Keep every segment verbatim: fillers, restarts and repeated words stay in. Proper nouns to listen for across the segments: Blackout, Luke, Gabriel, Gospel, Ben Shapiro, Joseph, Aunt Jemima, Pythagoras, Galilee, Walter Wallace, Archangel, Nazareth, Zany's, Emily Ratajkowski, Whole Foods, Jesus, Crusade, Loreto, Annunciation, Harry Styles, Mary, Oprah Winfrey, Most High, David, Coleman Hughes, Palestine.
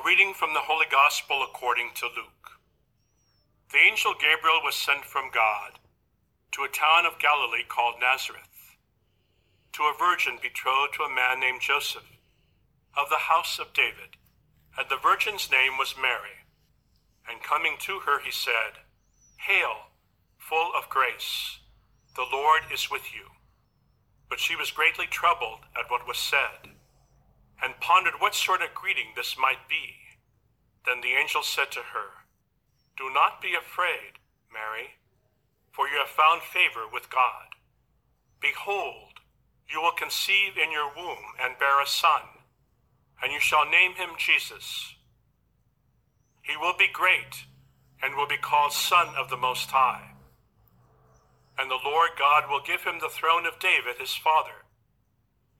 A reading from the Holy Gospel according to Luke. The angel Gabriel was sent from God to a town of Galilee called Nazareth, to a virgin betrothed to a man named Joseph, of the house of David, and the virgin's name was Mary. And coming to her he said, "Hail, full of grace, the Lord is with you." But she was greatly troubled at what was said, and pondered what sort of greeting this might be. Then the angel said to her, "Do not be afraid, Mary, for you have found favor with God. Behold, you will conceive in your womb and bear a son, and you shall name him Jesus. He will be great and will be called Son of the Most High. And the Lord God will give him the throne of David his father,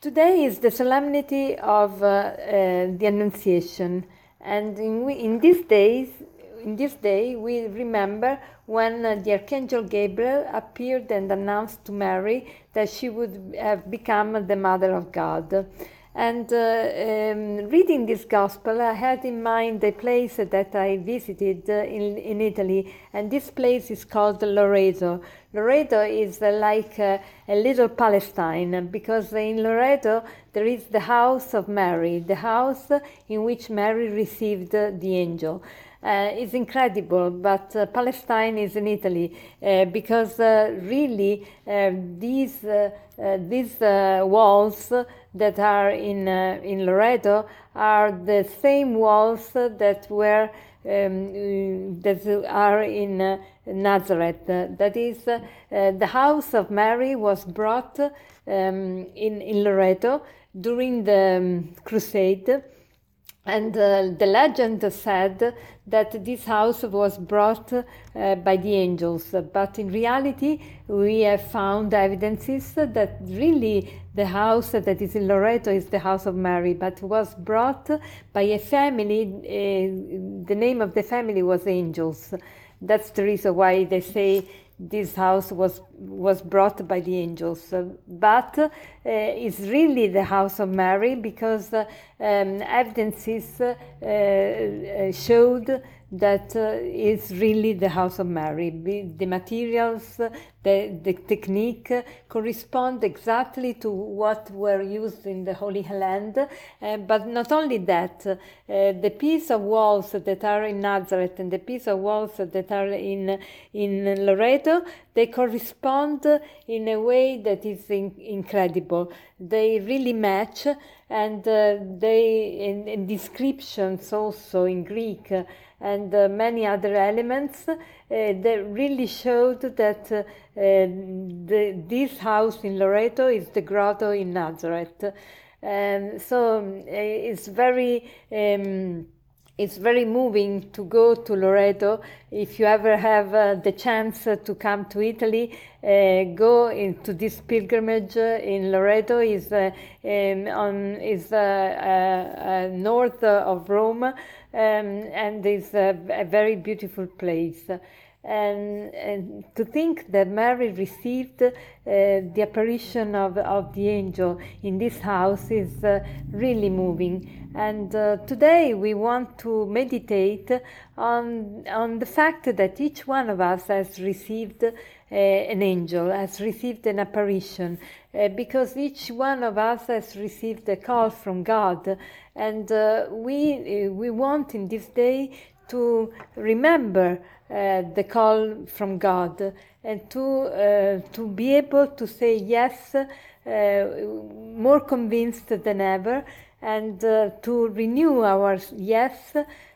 Today is the solemnity of uh, uh, the Annunciation, and in, in these days, In this day, we remember when the Archangel Gabriel appeared and announced to Mary that she would have become the Mother of God. And uh, um, reading this Gospel, I had in mind a place that I visited uh, in, in Italy, and this place is called Loreto. Loreto is uh, like uh, a little Palestine, because in Loreto there is the house of Mary, the house in which Mary received uh, the angel. Uh, it's incredible, but uh, Palestine is in Italy uh, because uh, really uh, these uh, uh, these uh, walls that are in uh, in Loreto are the same walls that were um, that are in uh, Nazareth. Uh, that is, uh, uh, the house of Mary was brought um, in in Loreto during the um, Crusade. And uh, the legend said that this house was brought uh, by the angels, but in reality we have found evidences that really the house that is in Loreto is the house of Mary, but was brought by a family. Uh, the name of the family was Angels. That's the reason why they say this house was was brought by the angels, but uh, it's really the house of Mary, because uh, um, evidences uh, uh, showed that uh, it's really the house of Mary. The materials, the, the technique correspond exactly to what were used in the Holy Land. Uh, but not only that, uh, the piece of walls that are in Nazareth and the piece of walls that are in in Loreto, they correspond in a way that is in- incredible. They really match, and uh, they in, in descriptions also in Greek. Uh, and uh, many other elements uh, that really showed that uh, uh, the, this house in Loreto is the grotto in Nazareth. Um, so um, it's very um, it's very moving to go to Loreto. If you ever have uh, the chance to come to Italy, uh, go into this pilgrimage in Loreto. Is uh, um, on is uh, uh, uh, north of Rome. Um, and it's a, a very beautiful place. And, and to think that Mary received uh, the apparition of, of the angel in this house is uh, really moving. And uh, today we want to meditate on, on the fact that each one of us has received uh, uh, an angel, has received an apparition, uh, because each one of us has received a call from God, and uh, we uh, we want in this day to remember uh, the call from God, and to uh, to be able to say yes, uh, more convinced than ever, and uh, to renew our yes,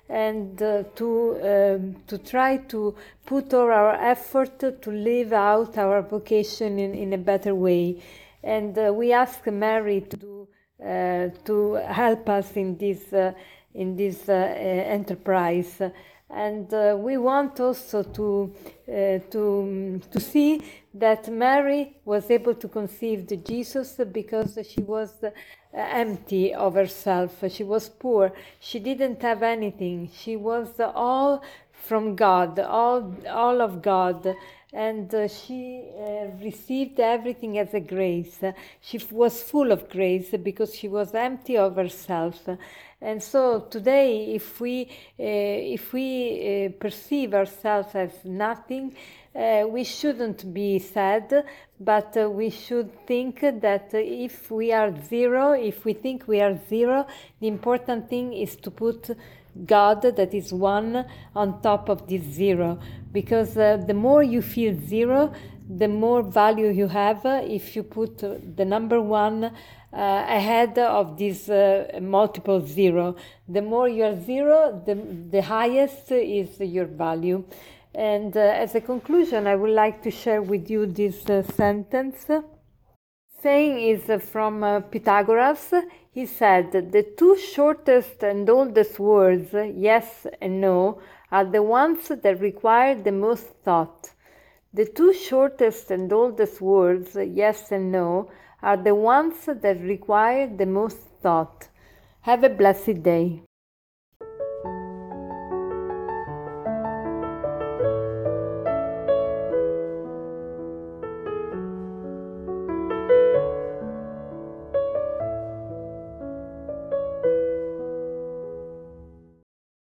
and uh, to um, to try to put all our effort to live out our vocation in, in a better way. And uh, we ask Mary to do, uh, to help us in this uh, in this uh, uh, enterprise. And uh, we want also to uh, to to see that Mary was able to conceive the Jesus because she was empty of herself. She was poor. She didn't have anything. She was all from God, all all of God, and uh, she uh, received everything as a grace. She was full of grace because she was empty of herself. And so today, if we uh, if we uh, perceive ourselves as nothing, uh, we shouldn't be sad, but uh, we should think that if we are zero, if we think we are zero, the important thing is to put God, that is one, on top of this zero, because uh, the more you feel zero, the more value you have uh, if you put uh, the number one uh, ahead of this uh, multiple zero. The more you are zero, the, the highest is your value. And uh, as a conclusion, I would like to share with you this uh, sentence. Saying is uh, from uh, Pythagoras. He said, "The two shortest and oldest words, yes and no, are the ones that require the most thought. The two shortest and oldest words, yes and no, are the ones that require the most thought." Have a blessed day.